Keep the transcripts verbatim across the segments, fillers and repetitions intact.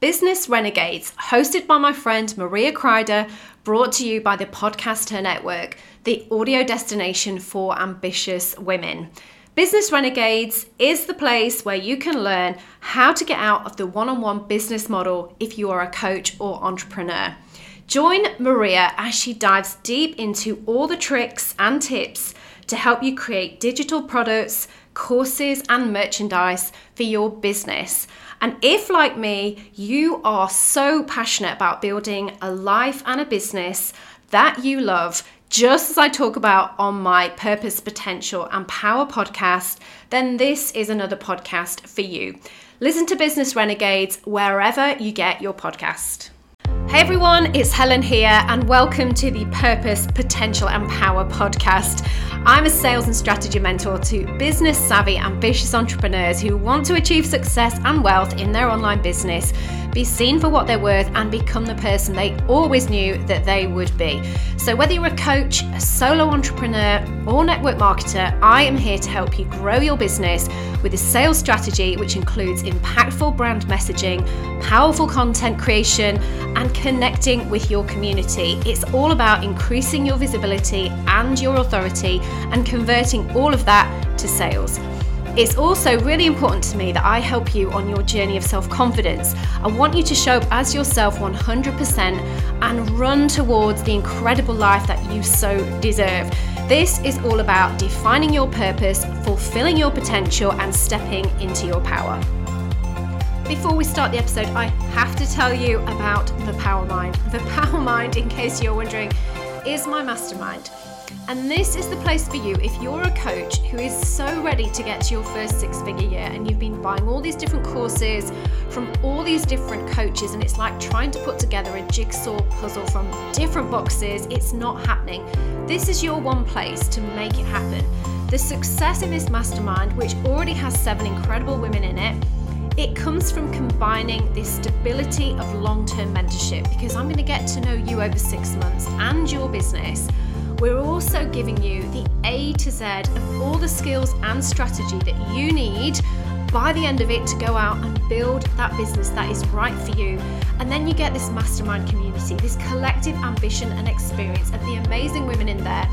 Business Renegades, hosted by my friend Maria Kreider, brought to you by the Podcaster Network, the audio destination for ambitious women. Business Renegades is the place where you can learn how to get out of the one-on-one business model if you are a coach or entrepreneur. Join Maria as she dives deep into all the tricks and tips to help you create digital products, courses, and merchandise for your business. And if, like me, you are so passionate about building a life and a business that you love, just as I talk about on my Purpose, Potential and Power podcast, then this is another podcast for you. Listen to Business Renegades wherever you get your podcast. Hey everyone, it's Helen here and welcome to the Purpose, Potential and Power podcast. I'm a sales and strategy mentor to business savvy, ambitious entrepreneurs who want to achieve success and wealth in their online business, be seen for what they're worth and become the person they always knew that they would be. So whether you're a coach, a solo entrepreneur or network marketer, I am here to help you grow your business with a sales strategy which includes impactful brand messaging, powerful content creation and connecting with your community. It's all about increasing your visibility and your authority and converting all of that to sales. It's also really important to me that I help you on your journey of self-confidence. I want you to show up as yourself one hundred percent and run towards the incredible life that you so deserve. This is all about defining your purpose, fulfilling your potential, and stepping into your power. Before we start the episode, I have to tell you about the Powermind. The Powermind, in case you're wondering, is my mastermind. And this is the place for you if you're a coach who is so ready to get to your first six-figure year and you've been buying all these different courses from all these different coaches and it's like trying to put together a jigsaw puzzle from different boxes. It's not happening. This is your one place to make it happen. The success in this mastermind, which already has seven incredible women in it, it comes from combining this stability of long-term mentorship, because I'm going to get to know you over six months and your business. We're also giving you the A to Z of all the skills and strategy that you need by the end of it to go out and build that business that is right for you. And then you get this mastermind community, this collective ambition and experience of the amazing women in there,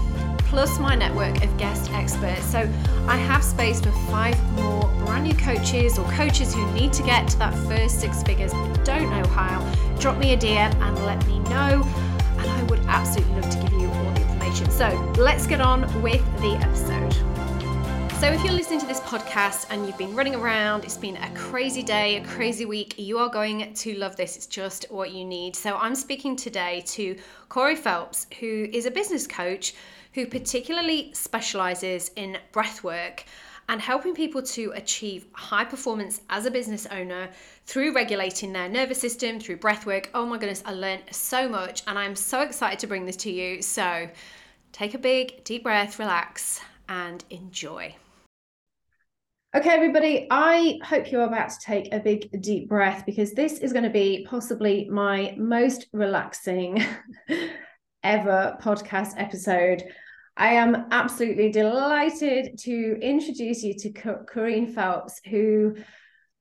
plus my network of guest experts. So I have space for five more brand new coaches or coaches who need to get to that first six figures but don't know how. Drop me a D M and let me know, and I would absolutely love to give you all the information. So let's get on with the episode. So if you're listening to this podcast and you've been running around, it's been a crazy day, a crazy week, you are going to love this. It's just what you need. So I'm speaking today to Corene Phelps, who is a business coach who particularly specializes in breathwork and helping people to achieve high performance as a business owner through regulating their nervous system, through breathwork. Oh my goodness, I learned so much and I'm so excited to bring this to you. So take a big, deep breath, relax and enjoy. Okay, everybody, I hope you're about to take a big deep breath, because this is going to be possibly my most relaxing ever podcast episode. I am absolutely delighted to introduce you to Corene Phelps, who,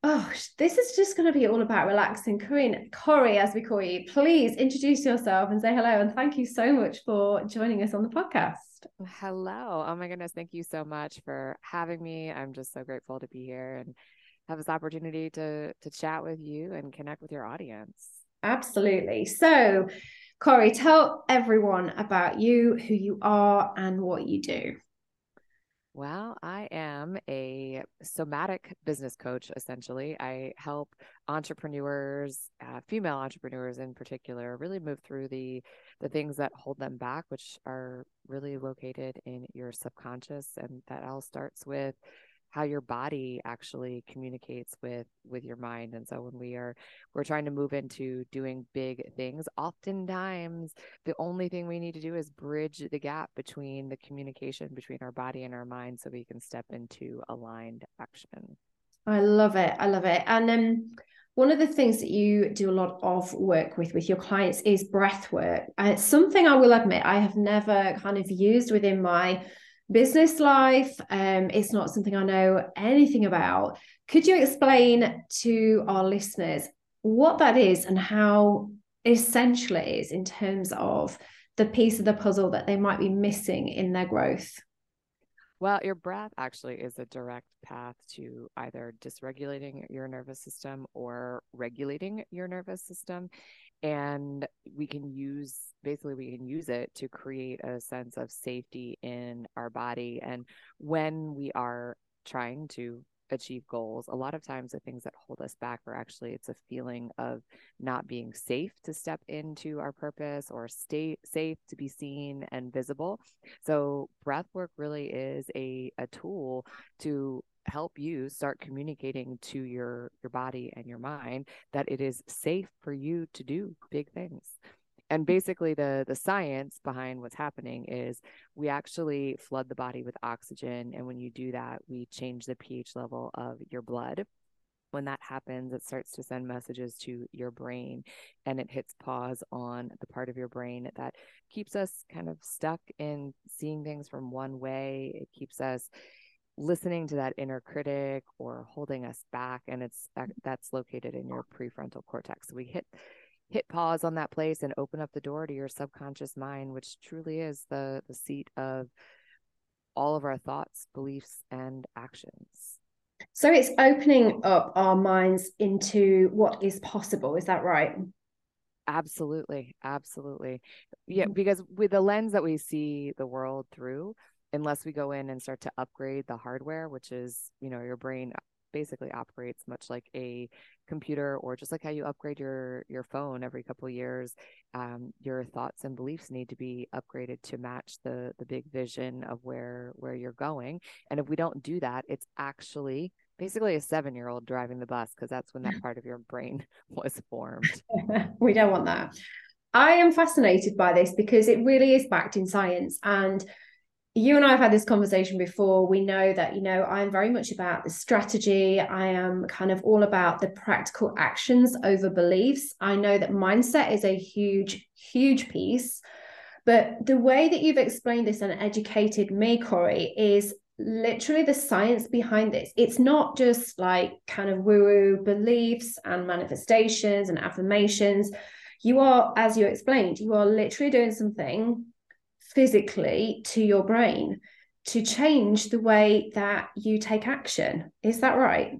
oh, this is just going to be all about relaxing. Corene, Corey, as we call you, please introduce yourself and say hello. And thank you so much for joining us on the podcast. Hello. Oh my goodness. Thank you so much for having me. I'm just so grateful to be here and have this opportunity to, to chat with you and connect with your audience. Absolutely. So Corey, tell everyone about you, who you are, and what you do. Well, I am a somatic business coach, essentially. I help entrepreneurs, uh, female entrepreneurs in particular, really move through the, the things that hold them back, which are really located in your subconscious. And that all starts with how your body actually communicates with, with your mind. And so when we are, we're trying to move into doing big things, oftentimes the only thing we need to do is bridge the gap between the communication between our body and our mind so we can step into aligned action. I love it. I love it. And um, one of the things that you do a lot of work with, with your clients is breath work. And it's something I will admit, I have never kind of used within my business life. Um, it's not something I know anything about. Could you explain to our listeners what that is and how essential it is in terms of the piece of the puzzle that they might be missing in their growth? Well, your breath actually is a direct path to either dysregulating your nervous system or regulating your nervous system. And we can use, basically we can use it to create a sense of safety in our body. And when we are trying to achieve goals, a lot of times the things that hold us back are actually, it's a feeling of not being safe to step into our purpose or stay safe to be seen and visible. So breath work really is a, a tool to help you start communicating to your, your body and your mind that it is safe for you to do big things. And basically the, the science behind what's happening is we actually flood the body with oxygen. And when you do that, we change the pH level of your blood. When that happens, it starts to send messages to your brain, and it hits pause on the part of your brain that keeps us kind of stuck in seeing things from one way. It keeps us listening to that inner critic or holding us back. And it's that, that's located in your prefrontal cortex. So we hit hit pause on that place and open up the door to your subconscious mind, which truly is the, the seat of all of our thoughts, beliefs, and actions. So it's opening up our minds into what is possible. Is that right? Absolutely. Absolutely. Yeah, because with the lens that we see the world through, unless we go in and start to upgrade the hardware, which is, you know, your brain basically operates much like a computer, or just like how you upgrade your your phone every couple of years, um, your thoughts and beliefs need to be upgraded to match the the big vision of where where you're going. And if we don't do that, it's actually basically a seven-year-old driving the bus, because that's when that part of your brain was formed. We don't want that. I am fascinated by this because it really is backed in science. And you and I have had this conversation before. We know that, you know, I'm very much about the strategy. I am kind of all about the practical actions over beliefs. I know that mindset is a huge, huge piece. But the way that you've explained this and educated me, Corey, is literally the science behind this. It's not just like kind of woo-woo beliefs and manifestations and affirmations. You are, as you explained, you are literally doing something physically to your brain to change the way that you take action. Is that right?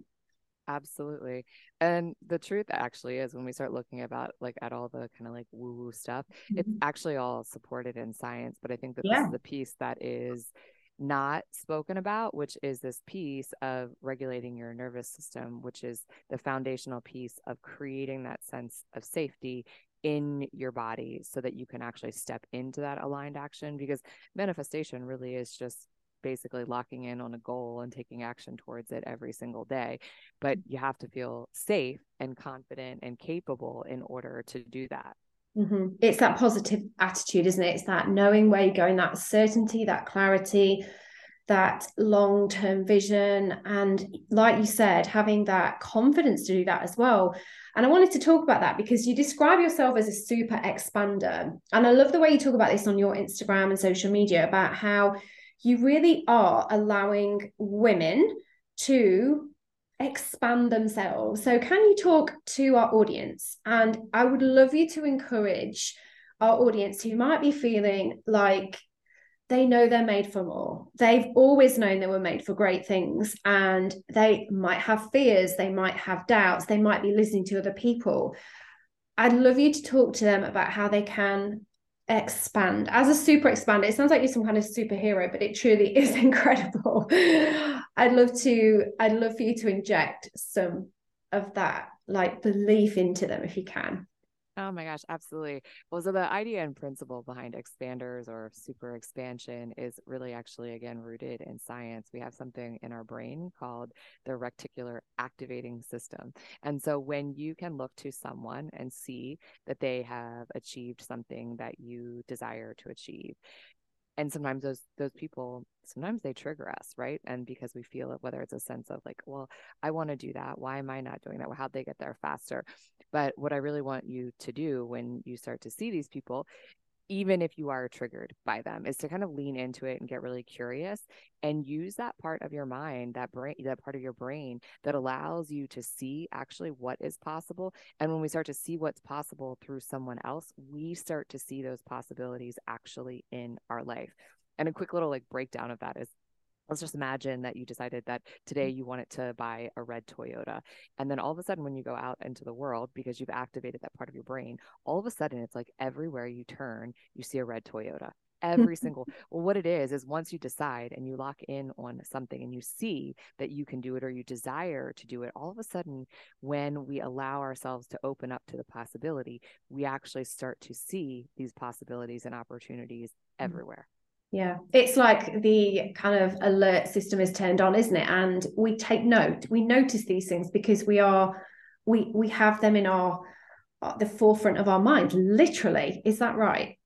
Absolutely. And the truth actually is, when we start looking about like at all the kind of like woo-woo stuff, mm-hmm. it's actually all supported in science. But I think that yeah. this is the piece that is not spoken about, which is this piece of regulating your nervous system, which is the foundational piece of creating that sense of safety in your body so that you can actually step into that aligned action. Because manifestation really is just basically locking in on a goal and taking action towards it every single day. But you have to feel safe and confident and capable in order to do that. Mm-hmm. It's that positive attitude, isn't it? It's that knowing where you're going, that certainty, that clarity, that long-term vision. And like you said, having that confidence to do that as well. And I wanted to talk about that because you describe yourself as a super expander. And I love the way you talk about this on your Instagram and social media, about how you really are allowing women to expand themselves. So can you talk to our audience? And I would love you to encourage our audience who might be feeling like they know they're made for more. They've always known they were made for great things, and they might have fears, they might have doubts, they might be listening to other people. I'd love you to talk to them about how they can expand. As a super expander, it sounds like you're some kind of superhero, but it truly is incredible. I'd love to, I'd love for you to inject some of that like belief into them if you can. Oh my gosh, absolutely. Well, so the idea and principle behind expanders or super expansion is really actually, again, rooted in science. We have something in our brain called the reticular activating system. And so when you can look to someone and see that they have achieved something that you desire to achieve, and sometimes those those people, sometimes they trigger us, right? And because we feel it, whether it's a sense of like, well, I want to do that. Why am I not doing that? Well, how'd they get there faster? But what I really want you to do when you start to see these people even if you are triggered by them, is to kind of lean into it and get really curious and use that part of your mind, that brain, that part of your brain that allows you to see actually what is possible. And when we start to see what's possible through someone else, we start to see those possibilities actually in our life. And a quick little like breakdown of that is, let's just imagine that you decided that today you wanted to buy a red Toyota. And then all of a sudden, when you go out into the world, because you've activated that part of your brain, all of a sudden, it's like everywhere you turn, you see a red Toyota. Every single, well, what it is, is once you decide and you lock in on something and you see that you can do it or you desire to do it, all of a sudden, when we allow ourselves to open up to the possibility, we actually start to see these possibilities and opportunities everywhere. Yeah, it's like the kind of alert system is turned on, isn't it? And we take note, we notice these things because we are, we we have them in our, the forefront of our mind, literally. Is that right?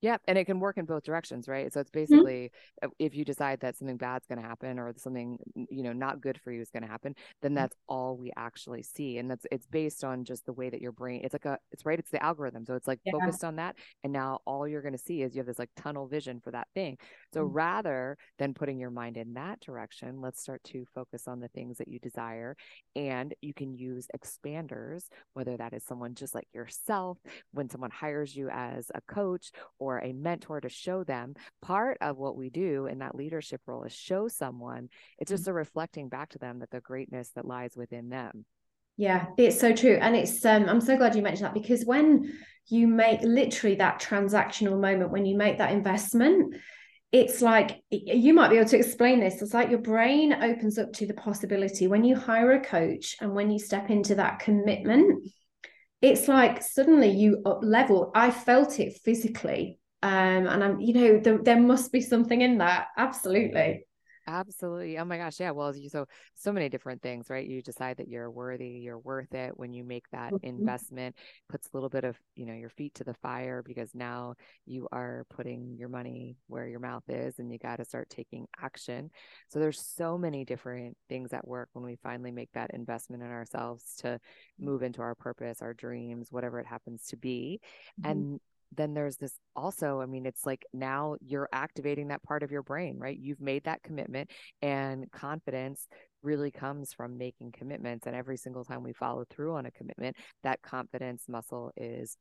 Yeah. And it can work in both directions, right? So it's basically, mm-hmm. if you decide that something bad's going to happen or something, you know, not good for you is going to happen, then that's all we actually see. And that's, it's based on just the way that your brain, it's like a, it's right. It's the algorithm. So it's like yeah. focused on that. And now all you're going to see is you have this like tunnel vision for that thing. So mm-hmm. rather than putting your mind in that direction, let's start to focus on the things that you desire. And you can use expanders, whether that is someone just like yourself, when someone hires you as a coach or a mentor to show them. Part of what we do in that leadership role is show someone. It's just a reflecting back to them that the greatness that lies within them. Yeah, it's so true. And it's, um, I'm so glad you mentioned that, because when you make literally that transactional moment, when you make that investment, it's like, you might be able to explain this. It's like your brain opens up to the possibility. When you hire a coach and when you step into that commitment, it's like suddenly you up level. I felt it physically. Um, and I'm, you know, th- there must be something in that. Absolutely. Absolutely. Oh my gosh. Yeah. Well, you, so, so many different things, right? You decide that you're worthy, you're worth it. When you make that mm-hmm. investment, puts a little bit of, you know, your feet to the fire, because now you are putting your money where your mouth is and you got to start taking action. So there's so many different things at work when we finally make that investment in ourselves to move into our purpose, our dreams, whatever it happens to be. Mm-hmm. And then there's this also, I mean, it's like now you're activating that part of your brain, right? You've made that commitment, and confidence really comes from making commitments. And every single time we follow through on a commitment, that confidence muscle is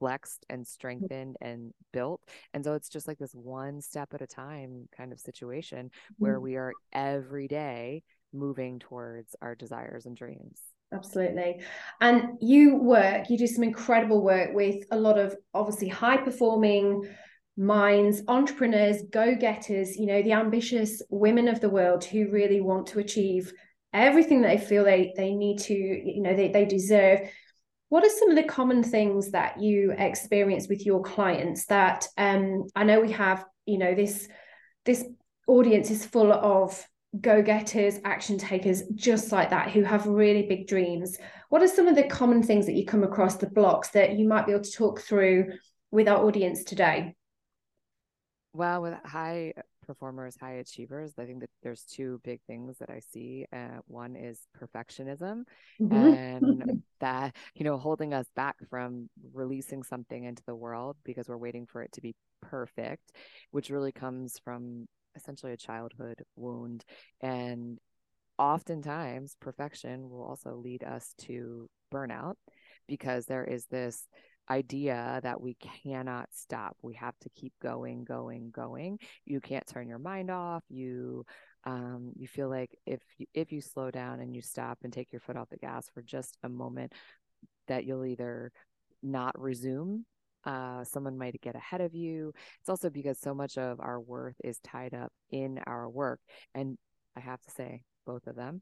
flexed and strengthened and built. And so it's just like this one step at a time kind of situation where we are every day moving towards our desires and dreams. Absolutely. And you work, you do some incredible work with a lot of obviously high performing minds, entrepreneurs, go-getters, you know, the ambitious women of the world who really want to achieve everything that they feel they, they need to, you know, they, they deserve. What are some of the common things that you experience with your clients that um, I know we have, you know, this, this audience is full of go-getters, action takers, just like that, who have really big dreams. What are some of the common things that you come across, the blocks that you might be able to talk through with our audience today? Well, with high performers, high achievers, I think that there's two big things that I see. Uh, one is perfectionism, mm-hmm. and that, you know, holding us back from releasing something into the world because we're waiting for it to be perfect, which really comes from essentially a childhood wound. And oftentimes perfection will also lead us to burnout, because there is this idea that we cannot stop. We have to keep going, going, going. You can't turn your mind off. You um, you feel like if you, if you slow down and you stop and take your foot off the gas for just a moment, that you'll either not resume, Uh, someone might get ahead of you. It's also because so much of our worth is tied up in our work. And I have to say, both of them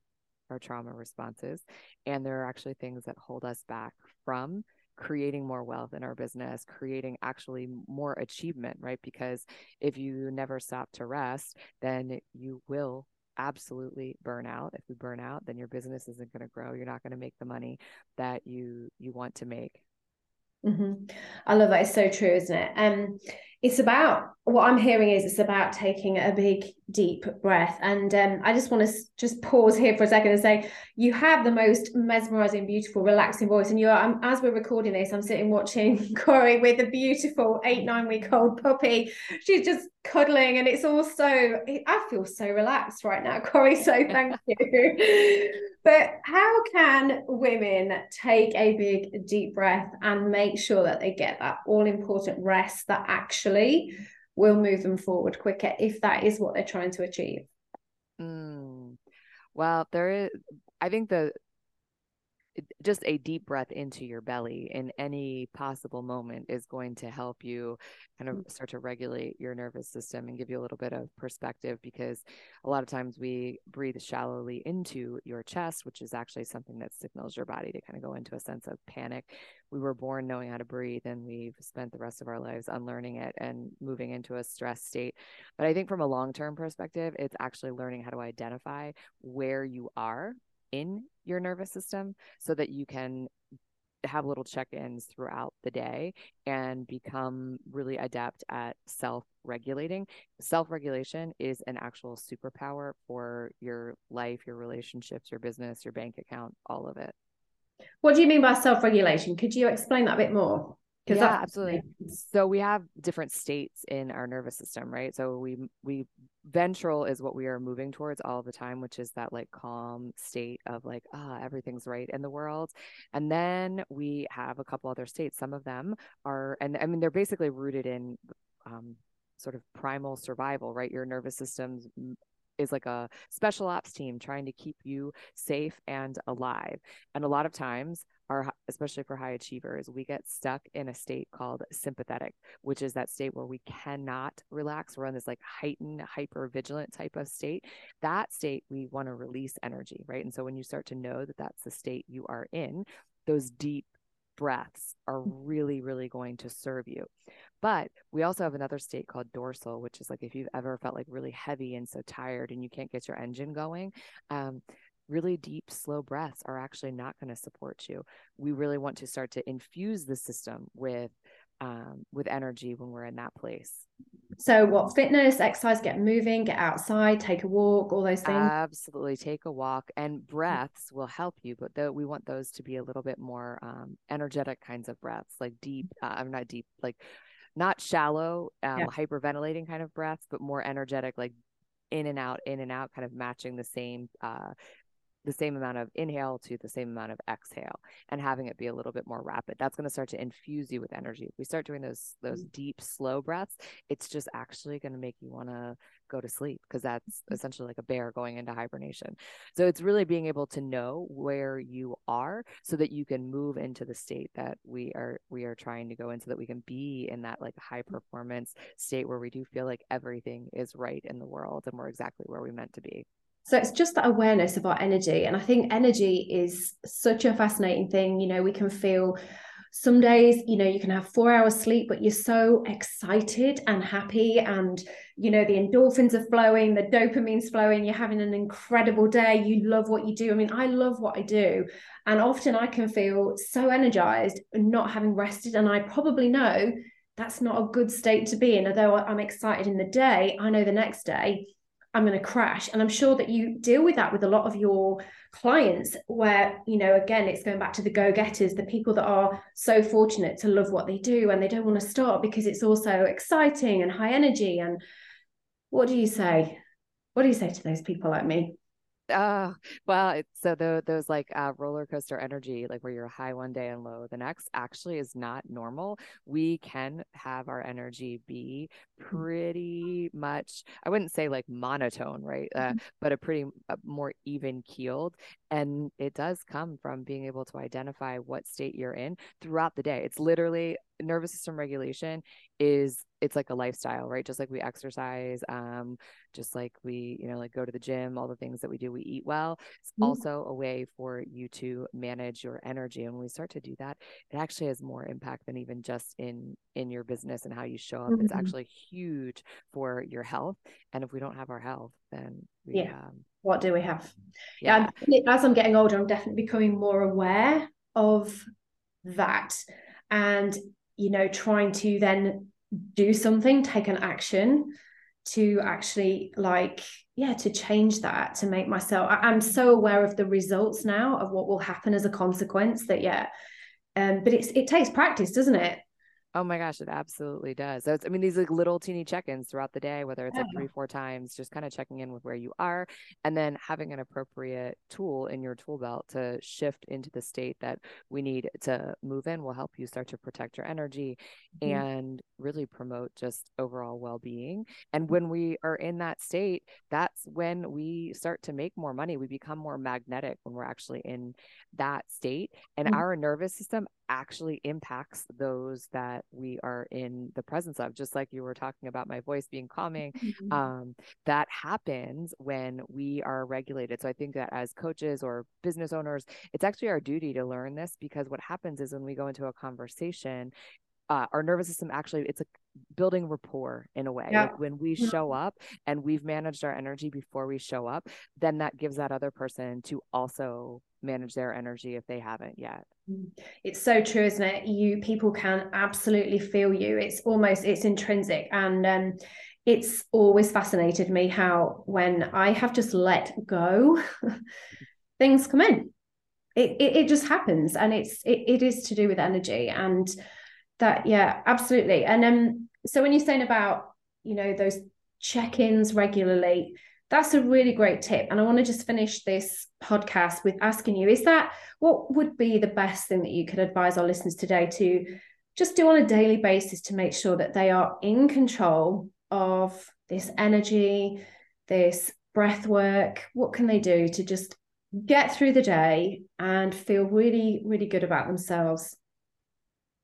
are trauma responses. And there are actually things that hold us back from creating more wealth in our business, creating actually more achievement, right? Because if you never stop to rest, then you will absolutely burn out. If you burn out, then your business isn't going to grow. You're not going to make the money that you you want to make. Mm-hmm. I love that. It's so true, isn't it? Um, it's about, what I'm hearing is it's about taking a big, deep breath. And um, I just want to s- just pause here for a second and say, you have the most mesmerizing, beautiful, relaxing voice. And you are, um, as we're recording this, I'm sitting watching Corey with a beautiful eight, nine week old puppy. She's just cuddling. And it's all so, I feel so relaxed right now, Corey. So thank you. But how can women take a big, deep breath and make sure that they get that all important rest that actually will move them forward quicker if that is what they're trying to achieve? Mm. Well, there is, I think the, just a deep breath into your belly in any possible moment is going to help you kind of start to regulate your nervous system and give you a little bit of perspective, because a lot of times we breathe shallowly into your chest, which is actually something that signals your body to kind of go into a sense of panic. We were born knowing how to breathe, and we've spent the rest of our lives unlearning it and moving into a stress state. But I think from a long-term perspective, it's actually learning how to identify where you are in your nervous system so that you can have little check-ins throughout the day and become really adept at self-regulating. Self-regulation is an actual superpower for your life, your relationships, your business, your bank account, all of it. What do you mean by self-regulation? Could you explain that a bit more? Yeah, absolutely. So we have different states in our nervous system, right? So we, we ventral is what we are moving towards all the time, which is that like calm state of like, ah, oh, everything's right in the world. And then we have a couple other states. Some of them are, and I mean, they're basically rooted in um, sort of primal survival, right? Your nervous system's is like a special ops team trying to keep you safe and alive. And a lot of times, our, especially for high achievers, we get stuck in a state called sympathetic, which is that state where we cannot relax. We're in this like heightened, hyper-vigilant type of state. That state, we want to release energy, right? And so when you start to know that that's the state you are in, those deep breaths are really, really going to serve you. But we also have another state called dorsal, which is like if you've ever felt like really heavy and so tired and you can't get your engine going, um, really deep, slow breaths are actually not going to support you. We really want to start to infuse the system with um, with energy when we're in that place. So what, fitness, exercise, get moving, get outside, take a walk, all those things? Absolutely. Take a walk, and breaths will help you, but though we want those to be a little bit more um, energetic kinds of breaths, like deep, uh, I'm not deep, like not shallow, um, yeah. hyperventilating kind of breaths, but more energetic, like in and out, in and out, kind of matching the same uh, the same amount of inhale to the same amount of exhale, and having it be a little bit more rapid. That's going to start to infuse you with energy. If we start doing those, those deep, slow breaths, it's just actually going to make you want to go to sleep, because that's essentially like a bear going into hibernation. So it's really being able to know where you are so that you can move into the state that we are, we are trying to go in, so that we can be in that like high performance state where we do feel like everything is right in the world and we're exactly where we meant to be. So it's just that awareness of our energy. And I think energy is such a fascinating thing. You know, we can feel some days, you know, you can have four hours sleep, but you're so excited and happy. And, you know, the endorphins are flowing, the dopamine's flowing, you're having an incredible day. You love what you do. I mean, I love what I do. And often I can feel so energized and not having rested. And I probably know that's not a good state to be in. Although I'm excited in the day, I know the next day I'm going to crash. And I'm sure that you deal with that with a lot of your clients where, you know, again, it's going back to the go-getters, the people that are so fortunate to love what they do and they don't want to stop because it's also exciting and high energy. And what do you say? What do you say to those people like me? Oh, well, it's, so the, those like uh, roller coaster energy, like where you're high one day and low the next, actually is not normal. We can have our energy be pretty much, I wouldn't say like monotone, right? Uh, mm-hmm. But a pretty uh, more even keeled. And it does come from being able to identify what state you're in throughout the day. It's literally nervous system regulation is, it's like a lifestyle, right? Just like we exercise, um, just like we, you know, like go to the gym, all the things that we do, we eat well. It's mm-hmm. also a way for you to manage your energy. And when we start to do that, it actually has more impact than even just in, in your business and how you show up. Mm-hmm. It's actually huge for your health. And if we don't have our health, then we, yeah. um, what do we have? Yeah. And as I'm getting older, I'm definitely becoming more aware of that. And, you know, trying to then do something, take an action to actually like, yeah, to change that, to make myself, I, I'm so aware of the results now of what will happen as a consequence that, yeah. Um, but it's, it takes practice, doesn't it? Oh my gosh, it absolutely does. So it's, I mean, these like little teeny check-ins throughout the day, whether it's like three, four times, just kind of checking in with where you are and then having an appropriate tool in your tool belt to shift into the state that we need to move in will help you start to protect your energy mm-hmm. and really promote just overall well-being. And when we are in that state, that's when we start to make more money. We become more magnetic when we're actually in that state. And mm-hmm. our nervous system actually impacts those that we are in the presence of, just like you were talking about my voice being calming. Mm-hmm. Um, that happens when we are regulated. So I think that as coaches or business owners, it's actually our duty to learn this, because what happens is when we go into a conversation, Uh, our nervous system actually, it's a building rapport in a way. Yeah. Like when we show up and we've managed our energy before we show up, then that gives that other person to also manage their energy if they haven't yet. It's so true, isn't it? You, people can absolutely feel you. It's almost, it's intrinsic. And um, it's always fascinated me how when I have just let go, things come in. It, it, it just happens. And it's, it, it is to do with energy and that, yeah, absolutely. And um, so when you're saying about, you know, those check-ins regularly, that's a really great tip. And I want to just finish this podcast with asking you, is that what would be the best thing that you could advise our listeners today to just do on a daily basis to make sure that they are in control of this energy, this breath work? What can they do to just get through the day and feel really, really good about themselves?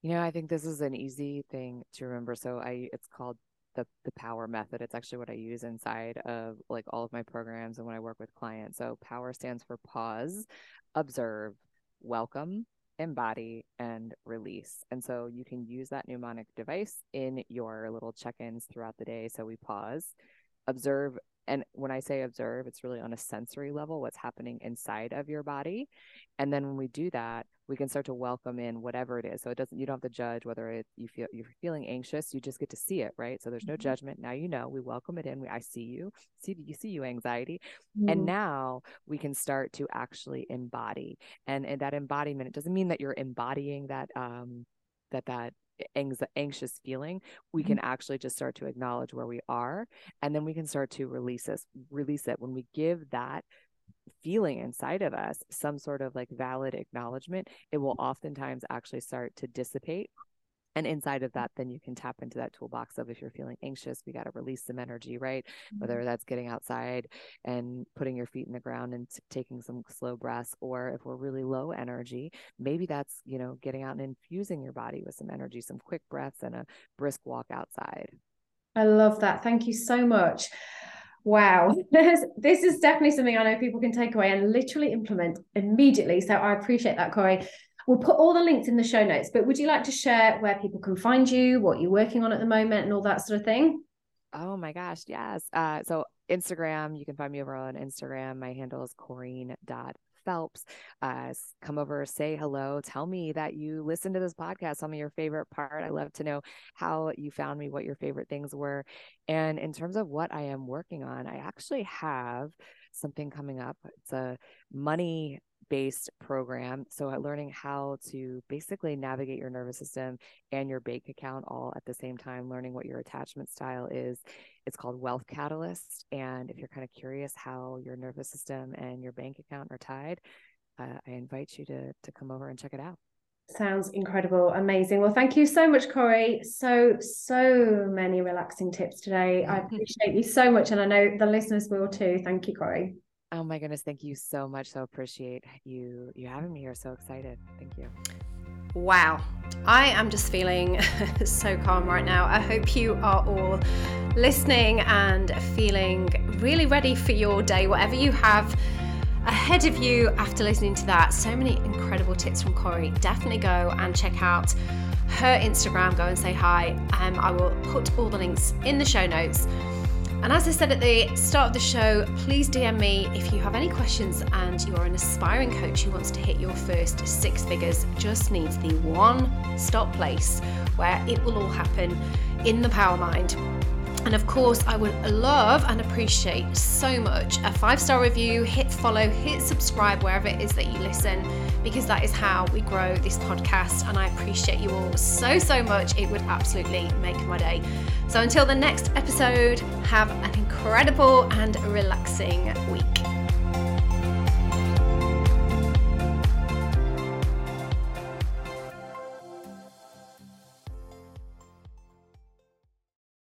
You know, I think this is an easy thing to remember. So I, it's called the the power method. It's actually what I use inside of like all of my programs and when I work with clients. So power stands for pause, observe, welcome, embody, and release. And so you can use that mnemonic device in your little check-ins throughout the day. So we pause, observe. And when I say observe, it's really on a sensory level, what's happening inside of your body. And then when we do that, we can start to welcome in whatever it is. So it doesn't, you don't have to judge whether it, you feel, you're feeling anxious, you just get to see it, right? So there's no judgment. Now, you know, we welcome it in. We, I see you, see you, see you anxiety. Mm-hmm. And now we can start to actually embody. And, and that embodiment, it doesn't mean that you're embodying that, um, that, that, anxious feeling. We can actually just start to acknowledge where we are, and then we can start to release this, release it. When we give that feeling inside of us some sort of like valid acknowledgement, it will oftentimes actually start to dissipate. And inside of that, then you can tap into that toolbox of, if you're feeling anxious, we got to release some energy, right? Mm-hmm. Whether that's getting outside and putting your feet in the ground and t- taking some slow breaths, or if we're really low energy, maybe that's, you know, getting out and infusing your body with some energy, some quick breaths and a brisk walk outside. I love that. Thank you so much. Wow. This, this is definitely something I know people can take away and literally implement immediately. So I appreciate that, Corene. We'll put all the links in the show notes, but would you like to share where people can find you, what you're working on at the moment and all that sort of thing? Oh my gosh. Yes. Uh, so Instagram, you can find me over on Instagram. My handle is corene dot phelps. Uh, come over, say hello. Tell me that you listened to this podcast. Tell me your favorite part. I love to know how you found me, what your favorite things were. And in terms of what I am working on, I actually have something coming up. It's a money based program. So learning how to basically navigate your nervous system and your bank account all at the same time, learning what your attachment style is. It's called Wealth Catalyst. And if you're kind of curious how your nervous system and your bank account are tied, uh, I invite you to, to come over and check it out. Sounds incredible. Amazing. Well, thank you so much, Corene. So, so many relaxing tips today. I appreciate you so much. And I know the listeners will too. Thank you, Corene. Oh my goodness. Thank you so much. So appreciate you, you having me here. So excited. Thank you. Wow. I am just feeling so calm right now. I hope you are all listening and feeling really ready for your day, whatever you have ahead of you after listening to that. So many incredible tips from Corene. Definitely go and check out her Instagram. Go and say hi. Um, I will put all the links in the show notes. And as I said at the start of the show, please D M me if you have any questions and you are an aspiring coach who wants to hit your first six figures, just needs the one-stop place where it will all happen in the Power Mind. And of course, I would love and appreciate so much a five-star review, hit follow, hit subscribe, wherever it is that you listen, because that is how we grow this podcast. And I appreciate you all so, so much. It would absolutely make my day. So until the next episode, have an incredible and relaxing week.